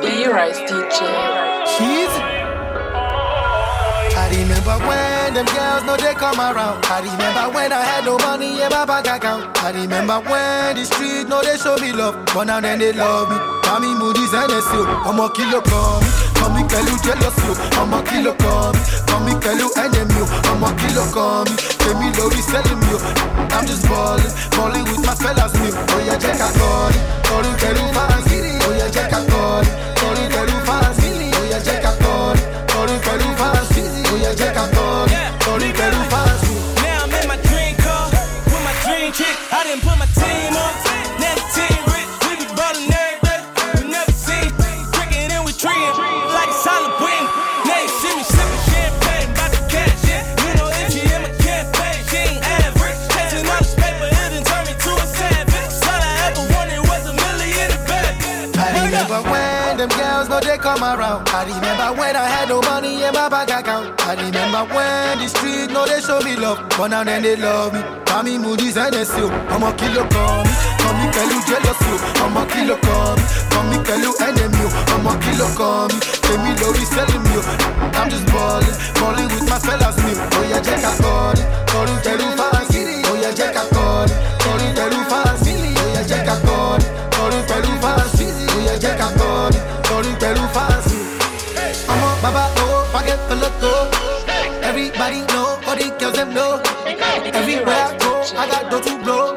B-Rice DJ. Cheese? I remember when them girls know they come around. I remember when I had no money in my bank account. I remember when the street know they show me love. But now then they love me. Call me Moody's and they say, I'm a killer, call me Kalu, tell us you. I'm a killer, call me Kalu and them you. I'm a killer, call me. Tell me low, he's selling you. I'm just ballin', ballin' with my fellas new. Oh yeah, check I call it. Call it Kalu, fans. Oh yeah, check I call it. Call it Kalu, fans. Oh yeah, check I call it. Call it Kalu, fans. Oh yeah, check I call it. Call it Kalu, fans. Now I'm in my dream car, with my dream chick. I didn't put my team on. Next team rich, we be ballin' every day. We never seen, drinkin' and we treatin'. Come around. I remember when I had no money in my bank account. I remember when the street know they show me love. But now then they love me. Call me Moody's and they say, I'm a killer, call me. Call me Kalu, jealous you. I'm a killer, call me. Call me Kalu and them you. I'm a killer, call me. Tell me low, he's selling you. I'm just ballin', ballin' with my fellas new. Oh yeah, check I call it. Call it Kalu, fans. Oh yeah, check I call it. Call it Kalu, fans. Oh yeah, check I call it. Call it Kalu, fans. Oh yeah, check I call it. Baba, oh, forget the look. Everybody know, all the girls them know. Everywhere I go, I got dough to blow.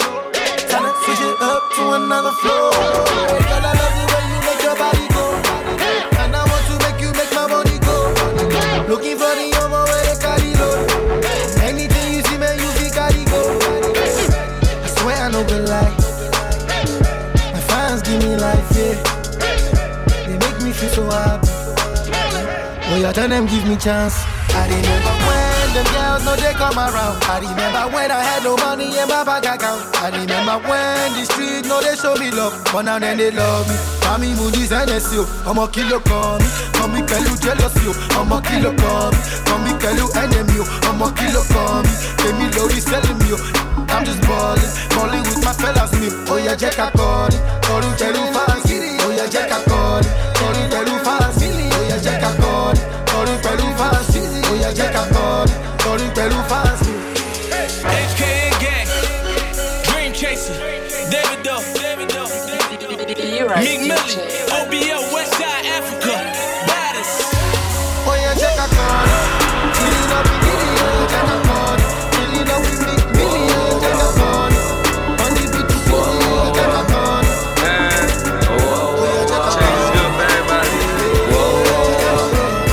Time to switch it up to another flow. Girl, I love the way you make your body go. And I want to make you make my body go. Looking for the homo where they carry low. Anything you see, man, you be carry go. I swear I know good life. My fans give me life, yeah. So happy. Oh yeah, tell them give me chance. I remember when them girls know they come around. I remember when I had no money in my bank account. I remember when the street know they show me love. But now then they love me. Call me Moody's and they say, I'm a killer, call me. Call me Kalu, jealous you. I'm a killer, call me. Call me Kalu and them you. I'm a killer, call me. Tell me low, he's selling you. I'm just ballin', ballin' with my fellas new. Oh yeah, check I call it. Call it Kalu, fans. Oh yeah, check I call it. HK gang, dream chaser, Davido, Meek Millie, OBO, Westside Africa, baddest. Oh yeah, check I call it. Million up with million, check I call it. Million up with Meek Million, check I call it. On the beat to Million, check I call it. Oh yeah, check I call it. Up everybody. Whoa,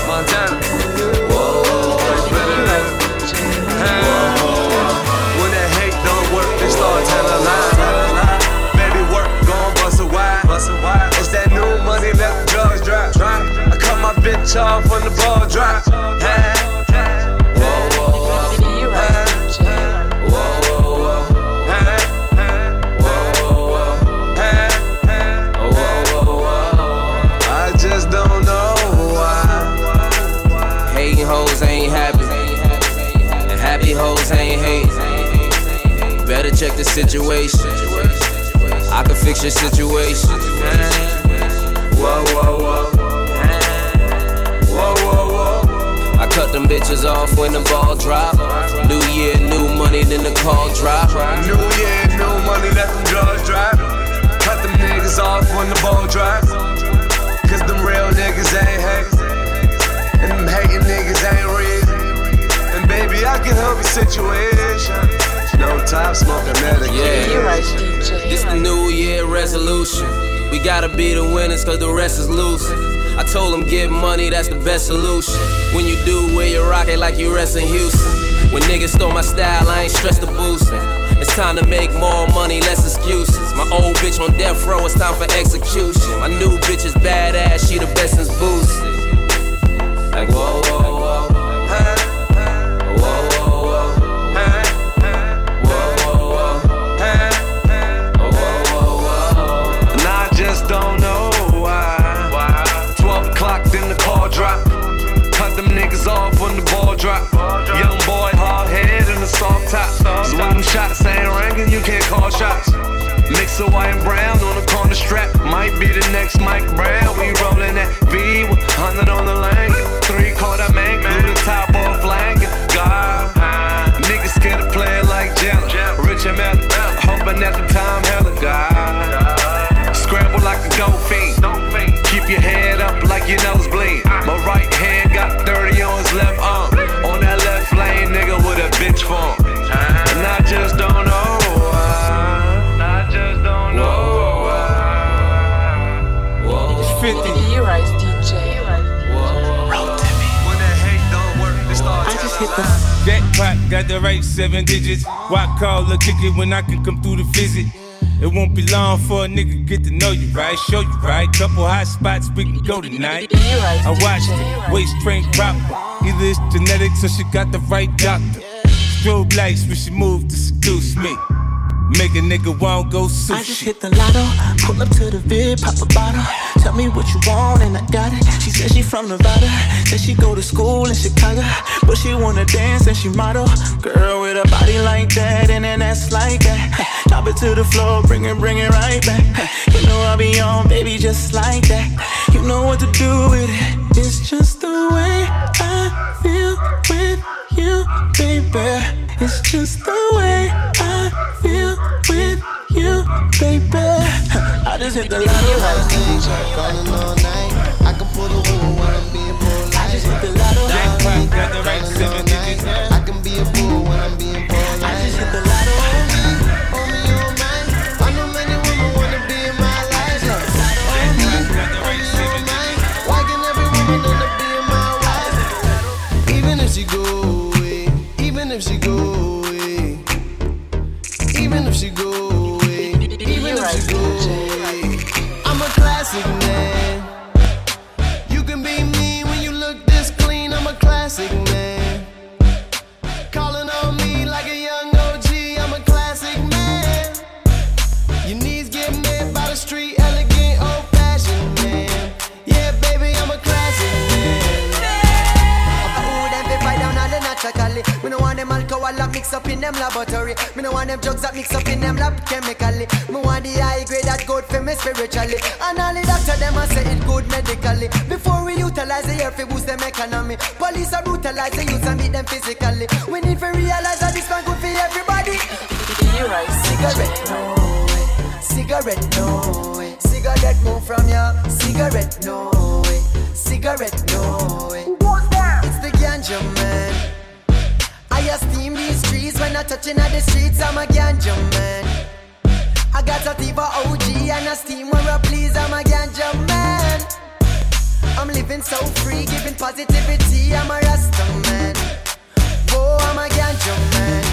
Montana. Whoa, it's better than when that hate don't work, they start telling lies. Baby work, gon' bust a wide. It's that new money, let the drugs drop. I cut my bitch off when the ball drop. I just don't know why hating hoes ain't happy. Happy hoes ain't hate. Better check the situation. I can fix your situation. Whoa, whoa, whoa. Whoa, whoa, whoa. I cut them bitches off when the ball drop. New year, new money, then the call drop. New year, new money, let them drugs drop. Cut them niggas off when the ball drop. Cause them real niggas ain't hate. And them hating niggas ain't real. Baby, I can help your situation. No time smoking medication. Yeah. This the new year resolution. We gotta be the winners cause the rest is losing. I told them get money, that's the best solution. When you do, wear your rocket like you rest in Houston. When niggas stole my style, I ain't stressed the boosting. It's time to make more money, less excuses. My old bitch on death row, it's time for execution. My new bitch is badass, she the best since boosted. Like whoa, whoa, whoa. Don't know why. 12 o'clock, then the call drop. Cut them niggas off when the ball drop. Young boy, hard head and a soft top. So when them shots ain't ringing, you can't call shots. Mix a white and brown on the corner strap. Might be the next Mike Brown. We rollin' that V with 100 on the lane. Three-quarter man, through the top off flank. God, niggas scared to play like Jenner. Rich and Mel, hoping at the time, hella God. Scramble like a gold fiend. Keep your head up like your nose bleed. My right hand got 30 on his left arm. On that left lane, nigga with a bitch form. And I just don't know. It's 50. I just hit the jackpot, got the right 7 digits. Why call a ticket when I can come through to visit? It won't be long for a nigga get to know you right, show you right. Couple hot spots, we can go tonight. I watched it, waist train proper. Either it's genetics or she got the right doctor. Strobe lights when she moved to seduce me. Make a nigga won't go sushi. I just hit the lotto, pull up to the vid, pop a bottle. Tell me what you want and I got it. She said she from Nevada, said she go to school in Chicago, but she wanna dance and she model. Girl with a body like that and an ass like that. Top it to the floor, bring it right back. You know I be on, baby, just like that. You know what to do with it. It's just the way I feel with you, baby. It's just the way I feel with you, baby. I just hit the lotto. I can pull the wheel when I'm being pulled. I just hit the lotto. I can be a fool when I'm being pulled. I just hit the lotto. On me, on mine. I know many women wanna be in my life. On me, on mine. Why can every woman wanna be in my life? Even if she goes. Even if she go away, even if she go away, even if she go away, I'm a classic man. You can be me when you look this clean. I'm a classic man. Calling on me like a young OG. I'm a classic man. Your knees get met by the street. Elegant, old-fashioned man. Yeah, baby, I'm a classic man. Ooh, them people down all the naturally. We don't want them alcohol that mix up in them laboratory. Me no want them drugs that mix up in them lab chemically. Me want the high grade that good for me spiritually. And all the doctor them a say it good medically. Before we utilize the earth, it boost them economy. Police are brutalize the youth and beat them physically. We need to realize that this man good for everybody. Cigarette no way, cigarette no way. Cigarette move from ya. Cigarette no way, cigarette no way. What's that? It's the ganja man. I esteem these trees when I touchin' at the streets. I'm a ganja man. I got a diva OG and I steam where I please. I'm a ganja man. I'm living so free, giving positivity. I'm a Rasta man. Oh, I'm a ganja man.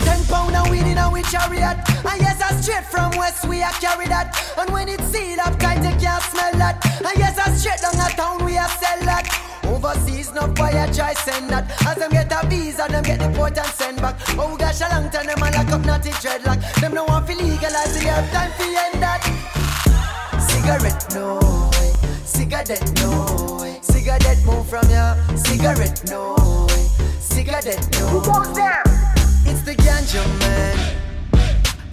10 pound of weed in a we chariot. And yes, I straight from west we are carry that. And when it's sealed up kind you can't smell that. And yes, I straight down the town we are sell that. Overseas, no fire, try send that. As them get a visa, them get the port and send back. Oh gosh, a long time, them a lock up, not in dreadlock. Them no want to legalize the earth, time to end that. Cigarette, no way. Cigarette, no way. Cigarette, move from ya. Cigarette, no way. Cigarette, no way. Who wants them? It's the ganja man.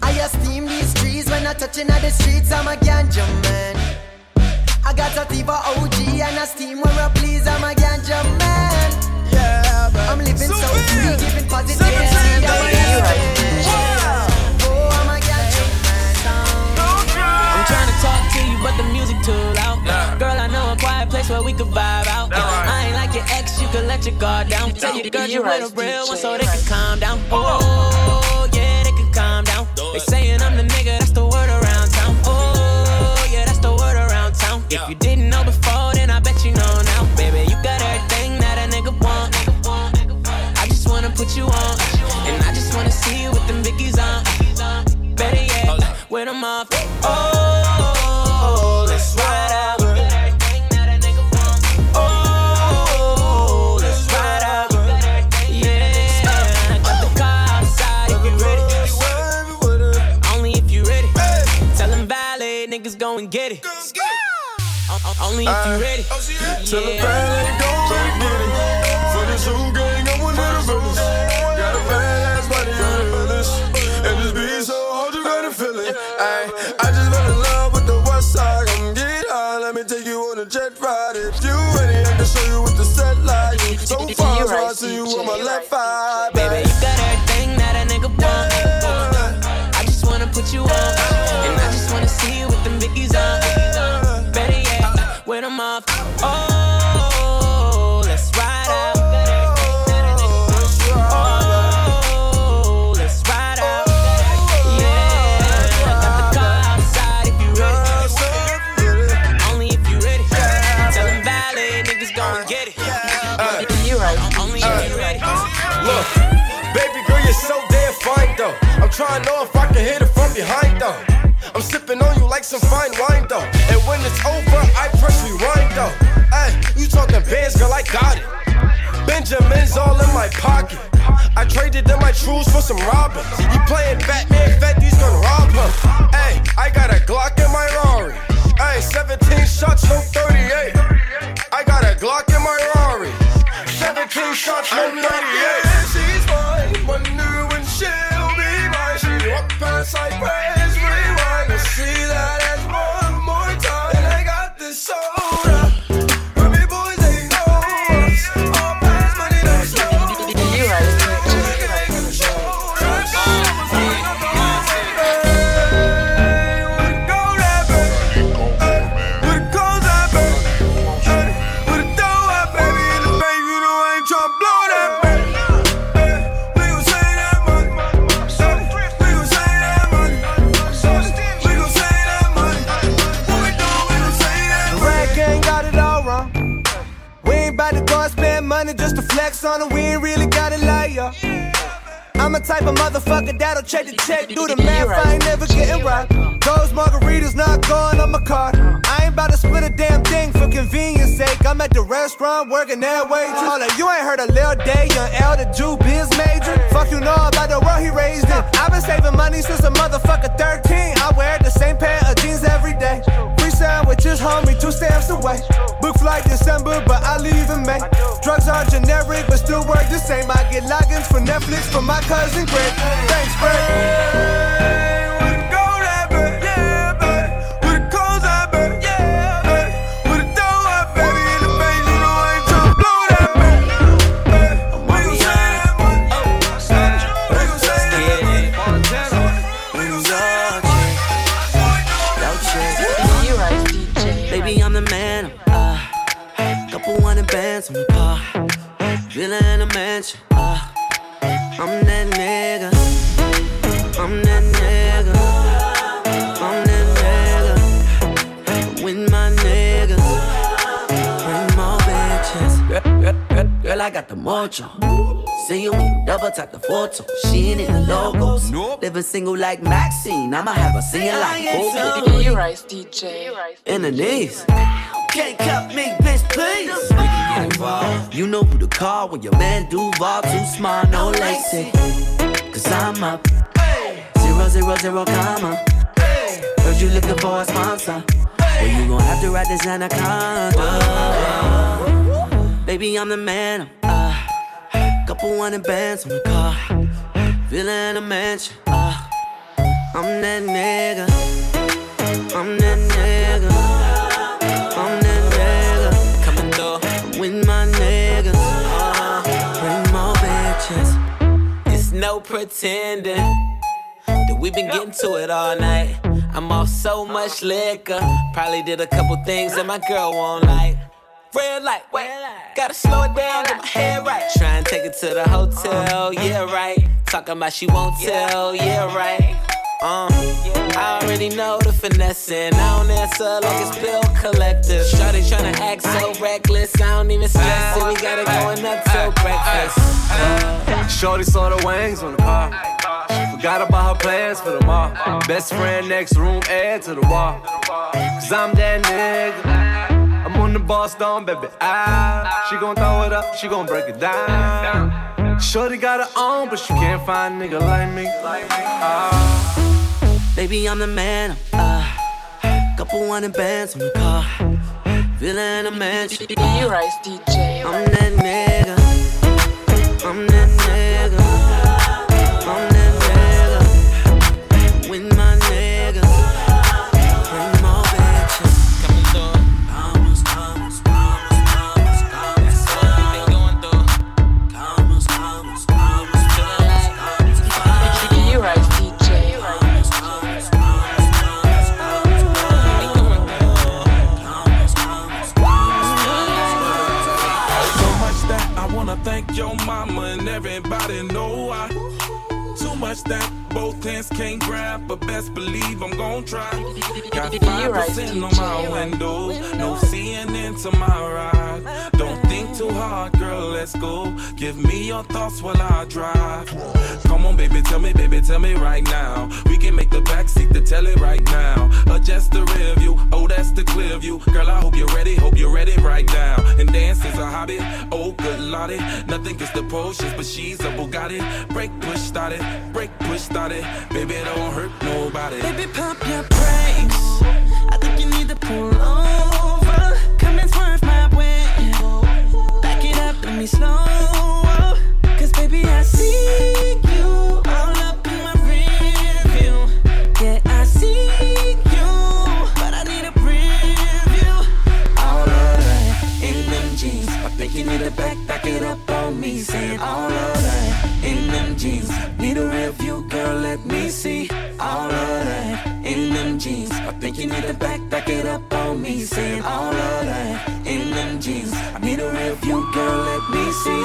I esteem these trees when I touchin' at the streets. I'm a ganja man. I got a diva OG and I steam where I please. I'm a ganja man. Yeah, man. I'm living so free, giving positivity. Yeah, yeah. Oh, I'm a ganja man. I'm trying to talk to you, but the music too loud. Yeah. Girl, I know a quiet place where we could vibe out. Yeah. I ain't like your ex, you can let your guard down. Tell your girl you want a real one so they can calm down. Oh, yeah, they can calm down. They saying I'm the nigga, that's the word around town. Oh, yeah, that's the word around. If you didn't know before, then I bet you know now. Baby, you got everything that a nigga want. I just wanna put you on. And I just wanna see you with them Vickies on. Better yet, with them off. Oh, that's whatever. Oh, that's whatever. Yeah, I got the car outside if you ready. Only if you ready. Tell them valet, niggas go and get it. Only if you ready. Tell a bad lady go and get it. For this whole gang, I'm one of the brothers. Got a badass body on the brothers. And to you, I'm a love five. Baby, you got everything that a nigga want. I just wanna put you on, and I just wanna see you with them Vickies on. Better yet, with them off. Oh, let's ride out. Oh, let's ride out. Yeah, I got the car outside if you ready. Only if you ready. Tell them valet niggas gon' get it. Look, baby girl, you're so damn fine though. I'm trying to know if I can hit it from behind though. I'm sipping on you like some fine wine though. And when it's over, I press rewind though. Ay, you talking bands, girl, I got it. Benjamin's all in my pocket. I traded in my trues for some robbers. You playing Batman, Fetty's gonna rob her. Ay, I got a Glock in my Rari. Ay, 17 shots, no 38. I got a Glock in my Rari. 17 shots, no 38. Sideways, rewind, let's see that as one more time. And I got this soda, but me boys, they know us. All pass money, don't slow. You are the controller. Hey, what goes happen? What goes happen? What it do happen, baby? In the bank, you know I ain't tryna blow that, baby. We gon' say that money. Just to flex on it, we ain't really gotta lie, y'all. I'm a type of motherfucker that'll check the check, do the math, I ain't never getting robbed. Those margaritas not going on my card. I ain't about to split a damn thing for convenience sake. I'm at the restaurant working that way. Hold up, you ain't heard of Lil Day, young L, the Jew biz major. Fuck you know about the world he raised in. I've been saving money since a motherfucker 13. I wear the same pair of jeans every day. Sandwiches, homie, 2 stamps away. Book flight December, but I leave in May. Drugs are generic, but still work the same. I get logins for Netflix from my cousin Greg. Thanks, Greg. Hey, what it goes happen? Yeah, baby. What it goes happen? Yeah, baby. What it do happen, baby? In the bank, you know I ain't tryna blow that, baby. Hey, we gon' say that money. We gon' say that money. We gon' say that money. Baby, I'm the man, couple 100 bands on the bar, villa in a mansion, I'm that nigga, I'm that nigga, I'm that nigga, with my niggas, bring more bitches, girl, I got the mojo, see you, double tap the photo, she ain't in the logos, living single like Maxine, I'ma have her singing like Coco. You rice DJ, in the knees, can't cut me, bitch, please. We can get involved. You know who to call when your man Duval too smart, no lacy. 'Cause I'm up 000, comma. Heard you looking for a sponsor. Well, you gon' have to write this anaconda. Baby, I'm the man. Couple 100 bands on the car, villa in a mansion. I'm that nigga, I'm that nigga, I'm that nigga. Coming through with my niggas, bring more bitches. It's no pretending that we been getting to it all night. I'm off so much liquor, probably did a couple things that my girl won't like. Red light, wait, gotta slow it down, get my head right. Try and take it to the hotel, yeah, right. Talking about she won't tell, yeah, right. I already know the finesse, and I don't answer like it's bill collector. Shawty tryna act so reckless, I don't even stress it. We got it going up till breakfast. Shawty saw the wings on the car. She forgot about her plans for tomorrow. Best friend next room, add to the wall. 'Cause I'm that nigga. I'm on the boss down, baby. She gon' throw it up, she gon' break it down. Shorty got her own, but she can't find a nigga like me. Baby, I'm the man. Couple 100 bands on the car, villa in a mansion. You rice DJ. I'm that nigga. I'm that nigga. I'm that nigga. With my niggas. Come both hands can't grab, but best believe I'm gon' try. Got 5% on my windows, no seeing into my eyes. Don't think too hard, girl, let's go. Give me your thoughts while I drive. Come on, baby, tell me right now. We can make the backseat to tell it right now. Adjust the rear view, oh, that's the clear view. Girl, I hope you're ready right now. And dance is a hobby, oh, good lottie. Nothing gets the potions, but she's a Bugatti. Break, push, start it, baby, don't hurt nobody. Baby, pump your brakes, I think you need to pull over. Come and swerve my way, back it up, let me slow up. Cause baby, I see you all up in my rear view. Yeah, I see you, but I need a rear view. All of that in them jeans, I think you need to back it up on me. Saying all of that in them jeans, need a rear view, girl, let me see. All of that in them jeans, I think you need to back it up on me. Saying all of that in them jeans, I need a rear view, girl, let me see.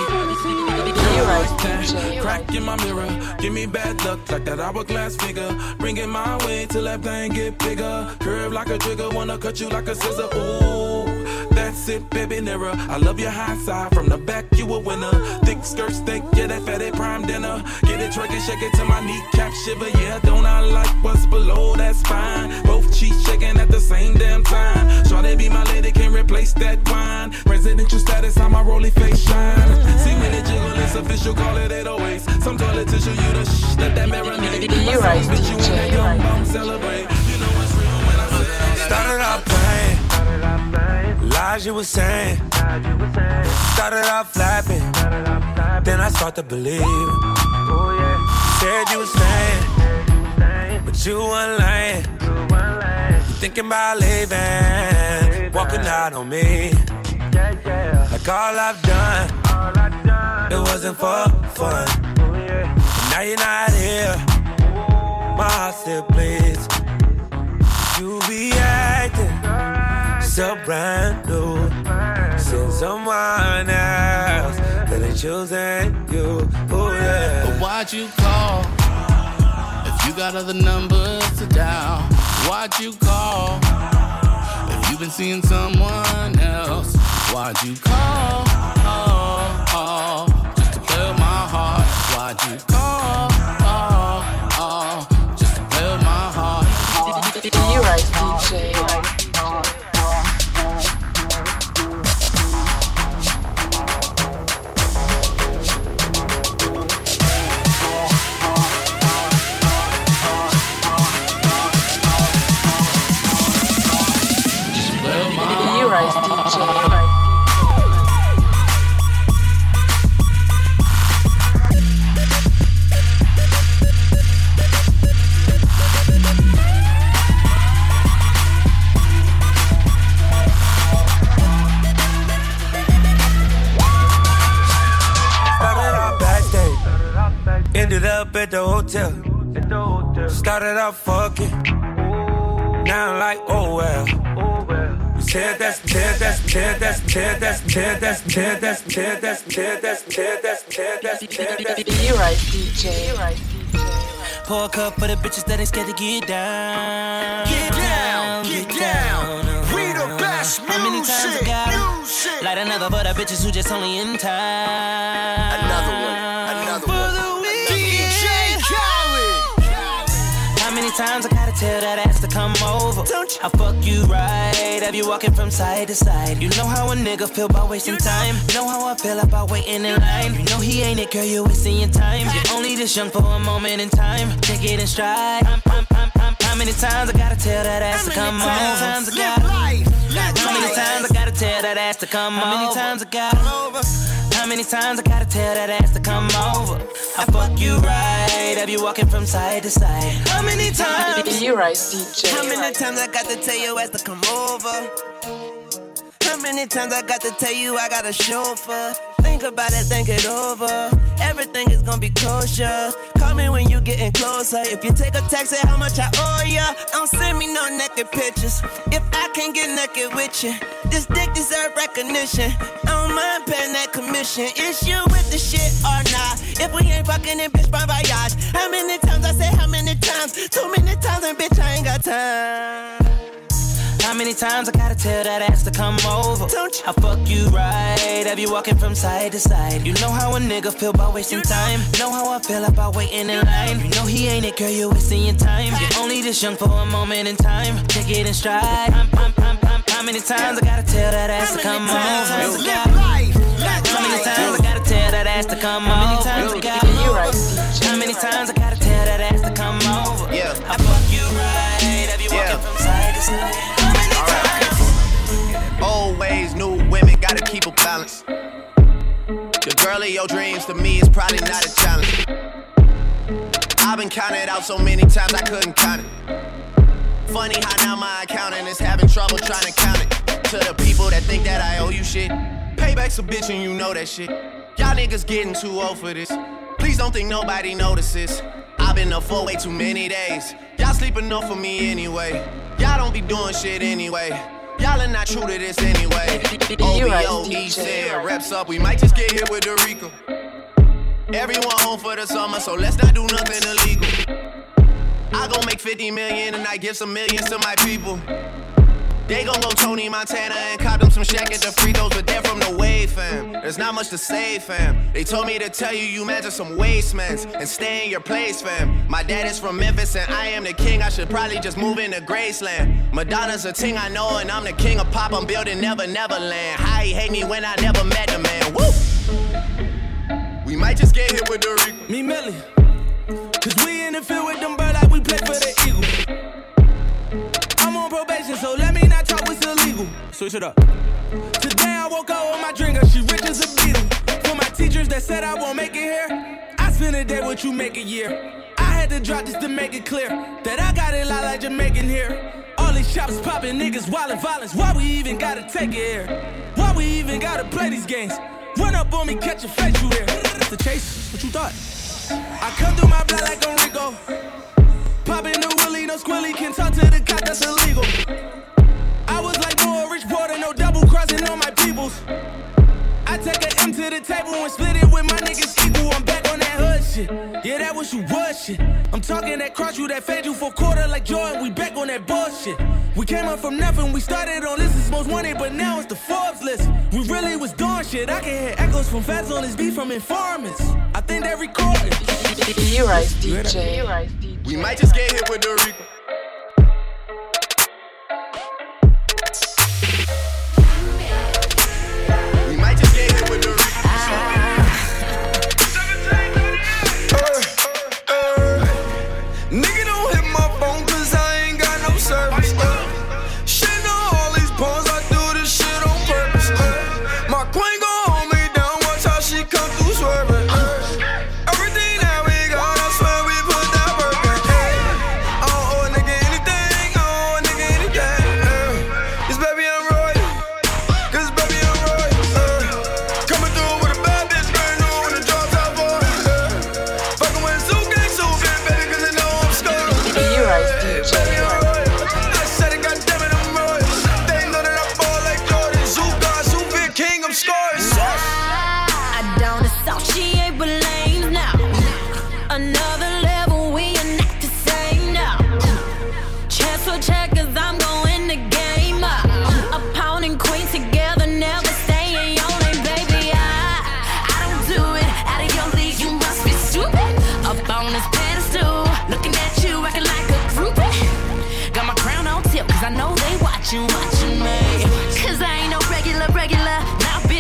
You're right there, crack in my mirror, give me bad luck like that hourglass figure. Bring it my way till that thing get bigger. Curve like a trigger, wanna cut you like a scissor. Ooh, that's it, baby, nearer. I love your high side, from the back you a winner. Thick skirts, thick, yeah, that fatty prime dinner. Get it, twerk it, shake it till my kneecap shiver. Yeah, don't I like what's below, that's fine. Both cheeks shaking at the same damn time. Shawty be my lady, can't replace that wine. Presidential status, how my rolly face shine. See when it jiggle, it's official, call it 808s. Some toilet tissue, you the shh, let that marinate. You right, DJ, you right. You know it's real when I say started up pain. Lies you were saying, started off flapping, then I start to believe. Oh, yeah. Said you were staying, but you weren't lying. Thinking about leaving, walking out on me. Like all I've done, it wasn't for fun. And now you're not here, my heart still bleeds. You be acting so brand new, seeing someone else that ain't choosing you. Oh yeah. But why'd you call if you got other numbers to dial? Why'd you call if you've been seeing someone else? Why'd you call just to play with my heart? Why'd you call just to play with my heart? You're right, DJ. Ended up at the hotel. Started out fucking. Now I'm like, oh well. You said that's dead, that's dead, that's dead, that's dead, that's dead, that's dead, that's dead, that's dead, that's dead, that's dead. You're right, DJ. You're right, DJ. Pour a cup for the bitches that ain't scared to get down. Get down, get down. We the best music. How many times I got music. Light another for the bitches who just only in time. Another one, another one. Times I gotta tell that ass to come over. Don't you? I'll fuck you right. Have you walking from side to side? You know how a nigga feel about wasting time. You know how I feel about waiting in line. You know he ain't it, girl, you're wasting your time. You're only this young for a moment in time. Take it in stride. How many times I gotta tell that ass to come over? How many times I gotta tell that ass to come over? How many times I gotta? How many times I gotta tell that ass to come over? I fuck you right. Have you walking from side to side? How many times? You're right, DJ. How many times I got to tell your ass to come over? How many times I got to tell you I got a chauffeur? Think about it, think it over. Everything is gonna be kosher. Call me when you getting closer. If you take a taxi, how much I owe ya? Don't send me no naked pictures. If I can't get naked with you, this dick deserve recognition. I don't mind paying that commission. Is you with the shit or not? If we ain't fucking it, bitch, bon voyage. How many times I said how many times? Too many times and bitch, I ain't got time. How many times I gotta tell that ass to come over? Don't you? I fuck you right, have you walking from side to side. You know how a nigga feel about wasting time. Know how I feel about waiting in line. You know he ain't it, girl, you're wasting your time. You're only this young for a moment in time. Take it in stride. How many times I gotta tell that ass to come over? How many times I gotta tell that ass to come over? How many times I gotta tell that ass to come over? I fuck you right, have you walking from side to side. Old ways, new women, gotta keep a balance. The girl of your dreams to me is probably not a challenge. I've been counted out so many times I couldn't count it. Funny how now my accountant is having trouble trying to count it. To the people that think that I owe you shit, payback's a bitch and you know that shit. Y'all niggas getting too old for this. Please don't think nobody notices. I've been up for way too many days. Y'all sleep enough for me anyway. Y'all don't be doing shit anyway. Y'all are not true to this anyway. OBOE said, reps up, we might just get hit with the Rico. Everyone home for the summer, so let's not do nothing illegal. I gon' make 50 million and I give some millions to my people. They gon' go Tony Montana and cop them some shack at the free throws, but they're from the wave, fam. There's not much to say, fam. They told me to tell you you measure some wastemans and stay in your place, fam. My dad is from Memphis and I am the king. I should probably just move into Graceland. Madonna's a ting I know and I'm the king of pop. I'm building Never Neverland. How he hate me when I never met the man. Woo! We might just get hit with the Rico. Me Millie. Cause we in the field with them birds like we play for the Eagles. I'm on probation, so let me not talk, it's illegal. Switch it up. Today I woke up with my drinker, she rich as a beetle. For my teachers that said I won't make it here, I spend a day with you, make a year. I had to drop this to make it clear that I got it like Jamaican here. All these shops popping, niggas wildin' violence. Why we even gotta take it here? Why we even gotta play these games? Run up on me, catch a face, you here. That's the chase, what you thought? I come through my block like Enrico. Poppin' the willy, no squilly, can talk to the cop, that's illegal. I was like more rich border, no double crossing on my peoples. I take an M to the table and split it with my niggas equal. I'm back on that hood shit, yeah, that what you was shit. I'm talking that cross you, that fed you for quarter like Jordan, we back on that bullshit. We came up from nothing, we started on this is most wanted, but now it's the Forbes list. We really was doing shit, I can hear echoes from feds on this beat from informants. I think they're recording. You're right, DJ. You're right, DJ. We might just get hit with the Rico. We might just get hit with the Rico. Nigga don't hit my phone cause I ain't got no service. Shit on all these pawns, I do this shit on purpose. My queen gon' hold me down, watch how she come through swerving.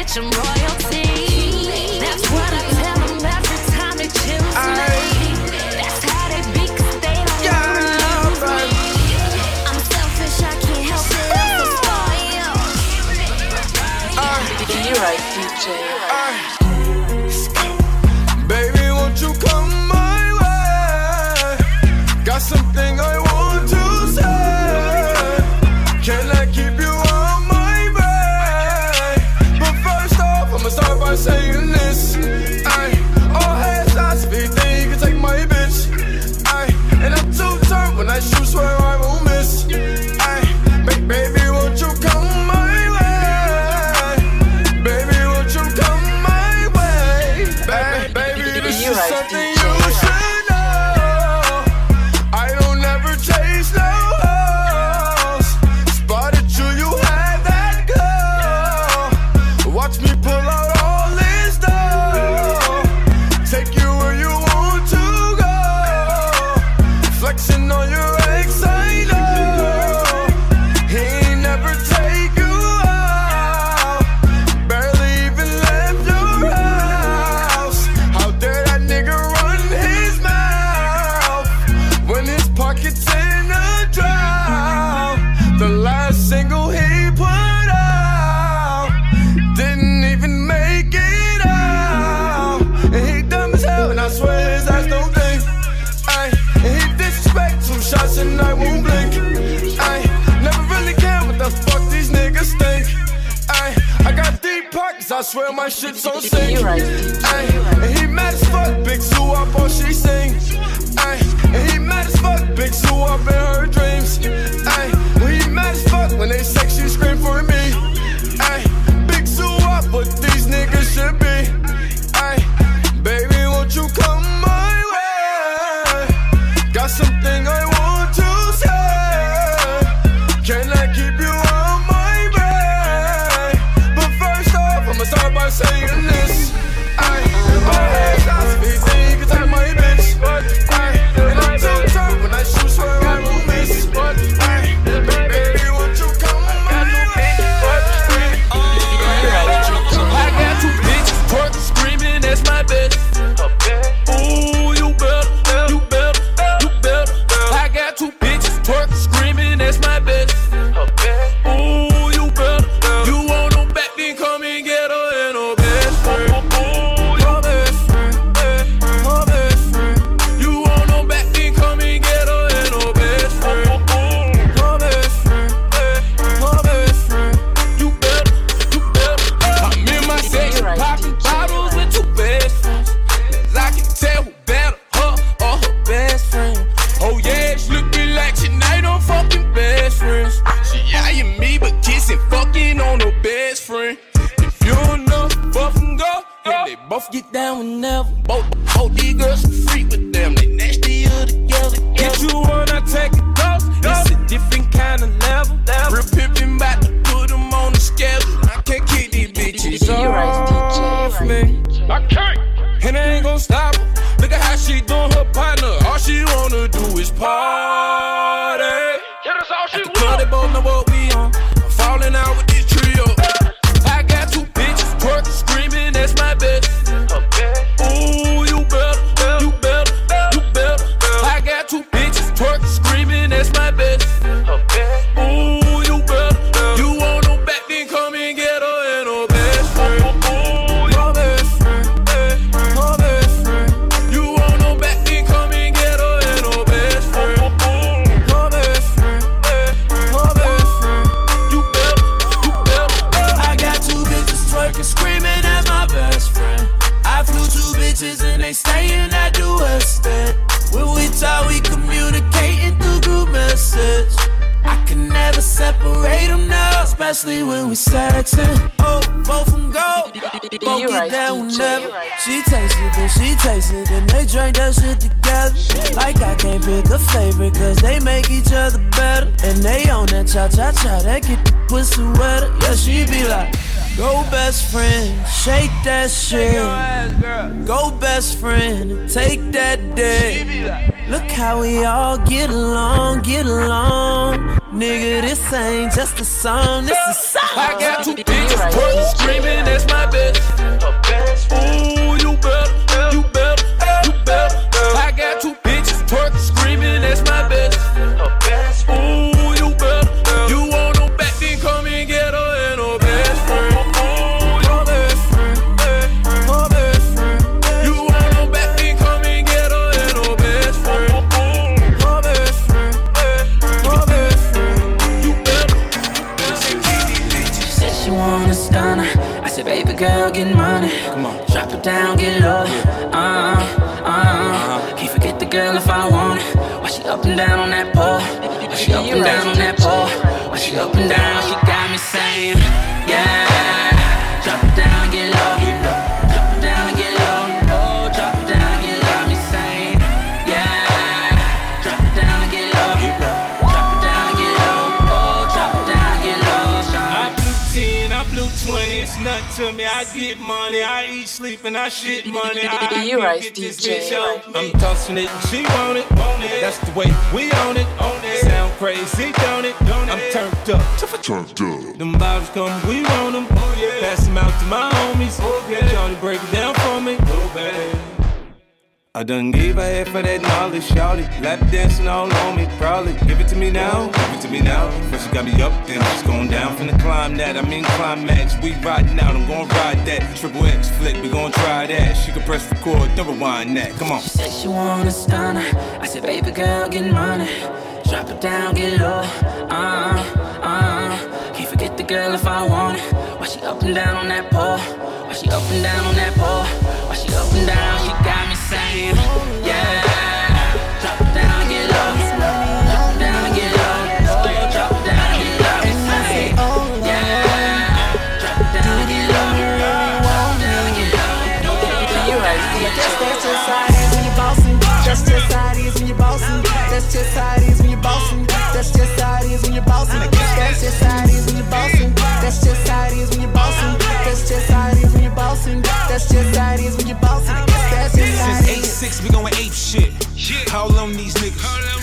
Some royalty. That's what I tell them every time they choose me. That's how they be, cause they don't lose me. I'm selfish, I can't help it. I'm spoiled. You're right, DJ. Baby, won't you come my way? Got something I want to say. Can I keep you on my way? I swear my shit's on sync. And he mad as fuck, big zoo up all she sing. And he mad as fuck, big zoo up in her dreams. When he mad as fuck, when they sex she scream for me. Big zoo up, but these niggas should be. Baby, won't you come my way? Got something I want to say. Can I keep you? I'm saying this, I my hands out to be thin, you can take my bitch, and I'm too drunk when I shoot, swear I won't miss, baby, won't you come my way? I got two bitches twerking, screaming, that's my bitch. Ooh, you better. I got two bitches twerking, screaming, that's my bitch. Get down whenever. Both these girls are free with them. They nasty all together. Get you on, I take it close. It's a different kind of level. Real pimpin' bout to put them on the schedule. I can't kick these bitches off me. I can't. And I ain't gon' stop her. Look at how she doing her partner. All she wanna do is party. Yeah, that's all she want. At the club, they both know what we on. I'm falling out with this trio. I got two bitches twerking, screaming, that's my bitch. When we sexin', oh, both them go, both get down whenever. She takes it, then she takes it, then they drink that shit together. Like I can't pick a favorite, cause they make each other better. And they on that cha-cha-cha, that get the pussy wetter. Yeah, she be like, go best friend, shake that shit. Go best friend, take that dick. Look how we all get along, get along. Nigga, this ain't just a song, this is song. I got two bitches twerking, screaming, that's my bitch. Ooh, you better. I got two bitches twerking, screaming, that's my bitch. Ooh, you better. You want no back, then come and get her and her best friend. Her best friend. You want no back, then come and get her and her best friend. Baby girl, get money. Come on, drop it down, get low. Can't forget the girl if I want it. Why she up and down on that pole? Why she up and down on that pole? Why she up and down? She got me saying, yeah. Drop it down, get low. Drop it down, get low. Oh, drop it down, get low. Me saying, yeah. Drop it down, get low. Drop it down, get low. Oh, drop it down, get low. I'm blue 10, I'm blue 20. nothing to me. I get money, I eat, sleep, and I shit money. I you right, DJ. I'm tossing it, and she want it, that's the way we own it, own it. Sound crazy, don't it? I'm turned up, them bottles come, we want them, pass them out to my homies, Johnny break it down for me, I done gave her half of that knowledge, shawty. Lap dancing all on me, probably. Give it to me now, give it to me now. But she got me up, then she's going down. Finna climb that, I'm in climax. We riding out, I'm gonna ride that. Triple X flick, we gonna try that. She can press record, don't rewind that, come on. She said she wanna stun her. I said, baby girl, get money. Drop it down, get low. Can't forget the girl if I want it. Why she up and down on that pole? Why she up and down on that pole? Why she up and down, she got me. Same. Yeah, drop it down, get low. Drop it down, get low. Girl, drop it down, get low. Same. Yeah, drop it down, get low. Drop it down, get low. You're right. That's just how it is when you're bossing. That's just how it is when you're bossing. That's just how it is when you're bossing. That's just how it is when you're bossing. That's just how it is when you're bossing. That's just how it is when you're bossing. That's just how it is when you're bossing. That's just how it is when you're bossing. Since 8-6, we goin' ape shit. Yeah. All on these niggas.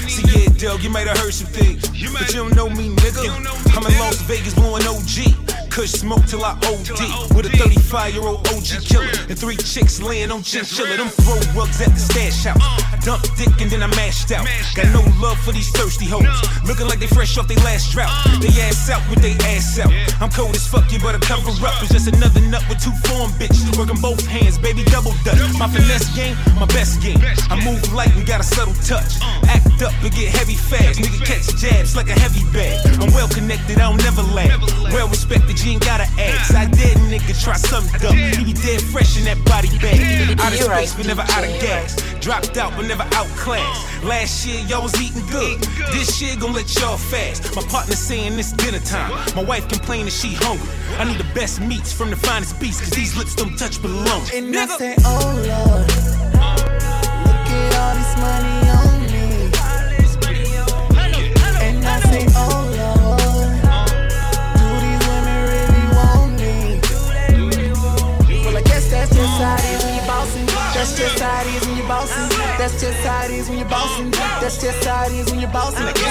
See, so yeah, Dell, you might have heard some things. But you don't know me, nigga. I'm in Las Vegas, blowin' OG. Kush smoke till I OD. With a 35-year-old OG killer. And 3 chicks layin' on chinchilla. Them throw rugs at the stash house. Dump dick and then I mashed out. Got no love for these thirsty hoes. Looking like they fresh off they last drought. They ass out with they ass out. I'm cold as fuck, you better cover up. It's just another nut with 2 form, bitch. Working both hands, baby, double dutch. My finesse game, my best game. I move light and got a subtle touch. Act up and get heavy fast. Nigga catch jabs like a heavy bag. I'm well connected, I don't never lack. Well respected, you ain't gotta ask. I did, nigga, try something dumb. He be dead fresh in that body bag. Out of space, but never out of gas. Dropped out, but never outclassed. Last year, y'all was eating good. This year, gon' let y'all fast. My partner saying it's dinner time. My wife complaining she hungry. I need the best meats from the finest beasts, cause these lips don't touch below. And nigga, I say, oh Lord, look at all this money on me. And I say, oh Lord, do these women really want me? Well, I guess that's just how it is when you're bossing. That's just how it is when you're bossing. That's just how it is when you're bossing. That's just how it is when you're bossing. That's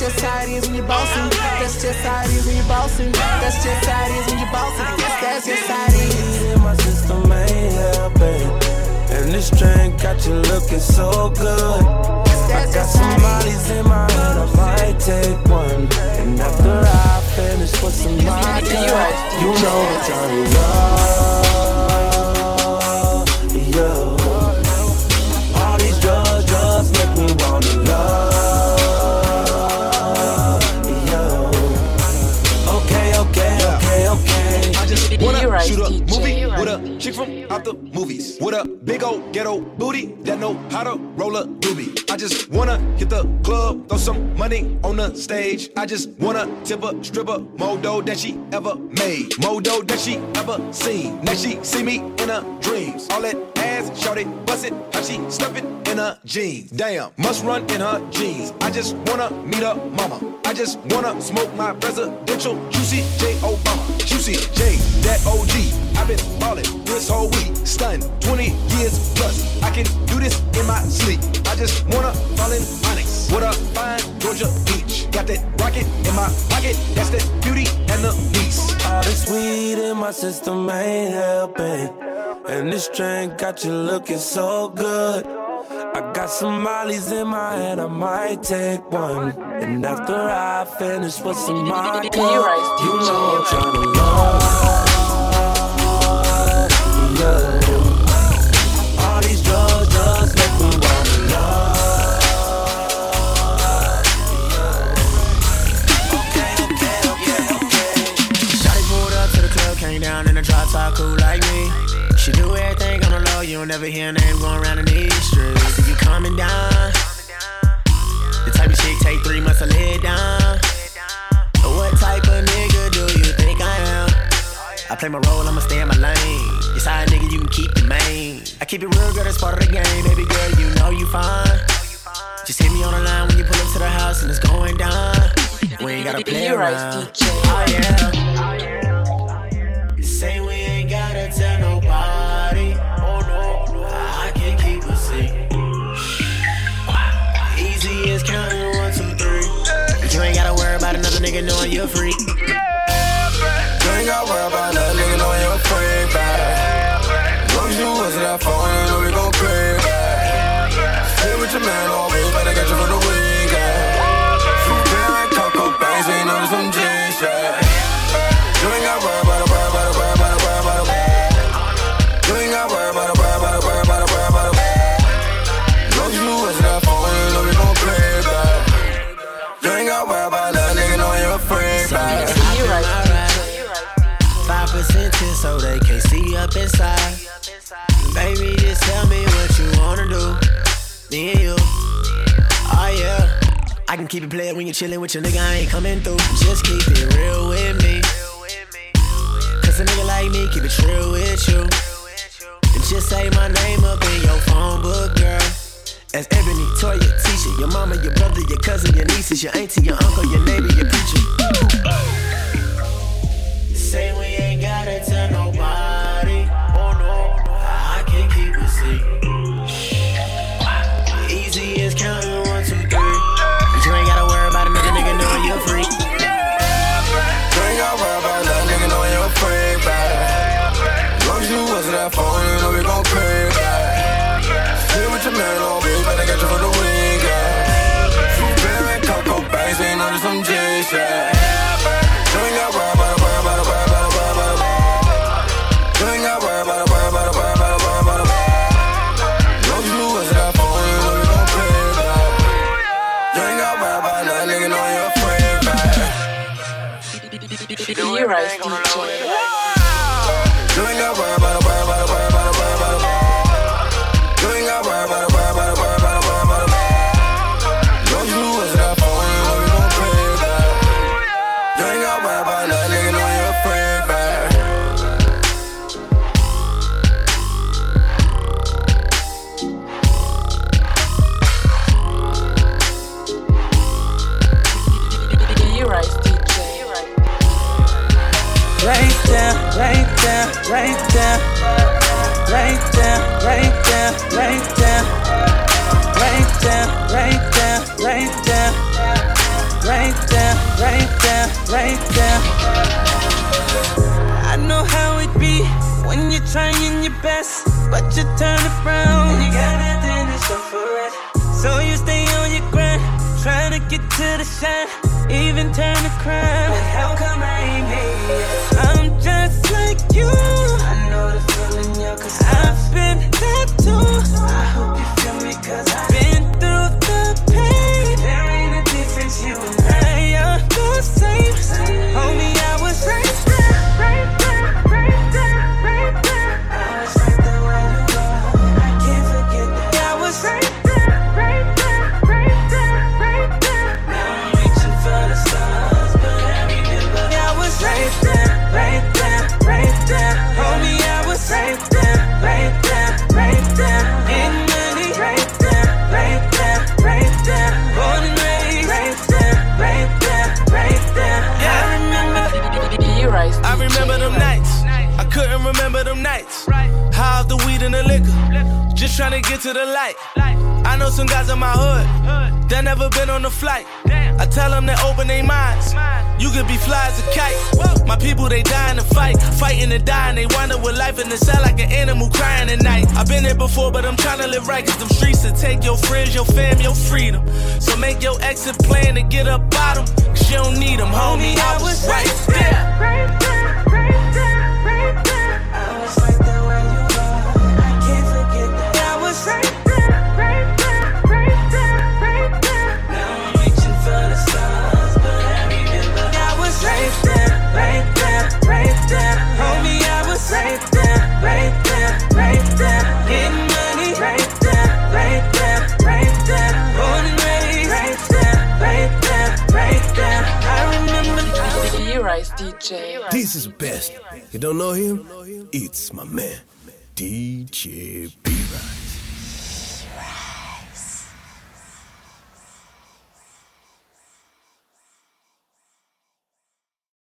just how it is when you're bossing. That's just how it is when you're bossing. That's just how it is when you're bossing. That's just how it is when you're bossing. That's just how it is. My system ain't helping, and this drink got you looking so good. I got some mollies in my head, I might take one, and after I finish with some vodka, you know that you're in love, yeah. Shoot up, movie, what up, chick from out the movies. What up, big old ghetto booty that know how to roll a doobie. I just wanna hit the club, throw some money on the stage. I just wanna tip a stripper, more dough than she ever made, more dough than she ever seen. Now she see me in her dreams, all that ass, shout it, bust it, how she slip it in her jeans. Damn, must run in her jeans. I just wanna meet her mama. I just wanna smoke my presidential juicy J. Obama. Juicy J, that OG. I've been ballin' this whole week. Stunned, 20 years plus. I can do this in my sleep. I just wanna fall in Onyx. What a fine Georgia beach. Got that rocket in my pocket. That's the beauty and the beast. All this weed in my system ain't helping, and this drink got you looking so good. I got some mollies in my head, I might take one, and after I finish with some vodka, you know I'm trying to love, yeah. All these drugs make me want to love. Okay, okay, okay, okay. Shawty pulled up to the club, came down in a drop top, cool like me. She do everything on the low, you don't ever hear a name going around in these streets. I see you coming down. The type of shit take 3 months to lay down. What type of nigga do you think I am? I play my role, I'ma stay in my lane. It's how a nigga you can keep the main. I keep it real, girl, that's part of the game. Baby girl, you know you fine. Just hit me on the line when you pull up to the house and it's going down. We ain't gotta play around. Oh yeah. Z is counting 1, 2, 3. You ain't gotta worry about another nigga knowing you're free. Yeah, you ain't gotta worry about another nigga knowing you're free, baby. As long as you answer that phone, you know we gon' play, baby. Stay with your man always, but I got you for the weekend. From there I cocoa bangs, we ain't noticed some jeans, yeah. You ain't gotta worry about it. So they can't see up inside. Baby, just tell me what you wanna do. Me and you. Oh yeah, I can keep it playing when you're chilling with your nigga. I ain't coming through. Just keep it real with me. Cause a nigga like me keep it real with you. And just say my name up in your phone book, girl. As Ebony, Toya, Tisha, your mama, your brother, your cousin, your nieces, your auntie, your uncle, your neighbor, your preacher. Ooh. Say we ain't gotta tell nobody. Oh no, I can't keep it secret. Easy as counting 1, 2, 3. But you ain't gotta worry about another nigga knowing you're free. You ain't gotta worry about another nigga knowing you're free, baby. As long as you answer that phone, you know we gon' play, baby. Stay with your man always, but I got you for the weekend. From Barry, Coco Banks, we ain't under some J's, yeah. You ain't gotta worry about Rise DJ. I know how it be when you're trying your best, but you turn around. You gotta finish up for it. So you stay on your grind, trying to get to the shine, even turn to crime. Like how come I ain't made it? I'm just like you. I know the feeling, yo, 'cause I've been there too. I hope you feel me, 'cause I've been through the pain. There ain't a difference, you and I. Same, homie, I was right there, right there, right there, right there. I was right there when you were. I can't forget that. I was right there, right there, right there, right there. Now I'm reaching for the stars, but I remember. I was right there, right there, right there, homie. I was right there, right there, right there. In money, right there, right there, right there. Born and raised, right there, right there. Right there, yeah. I remember them nights. I couldn't remember them nights. High off the weed and the liquor, just trying to get to the light. I know some guys in my hood that never been on a flight. I tell them to open their minds. You could be fly as a kite. My people, they dying to fight, fighting to die, and they wind up with life in the cell like an animal crying at night. I've been there before, but I'm trying to live right, 'cause them streets will take your friends, your fam, your freedom. So make your exit plan to get up out them, 'cause you don't need them, homie. I was right there, right there, right there, right there. I was right there when you were. I can't forget that. I was right there, right there, right there, right there. Now I'm reaching for the stars, but I remember. I was right there, right there, right there, homie. I was right there, right there, right there. Getting money, right there, right there, right there. Born and raised, right there, right there, right there. I remember. Rise DJ. This is the best. You don't know him? It's my man, DJ B-Rise.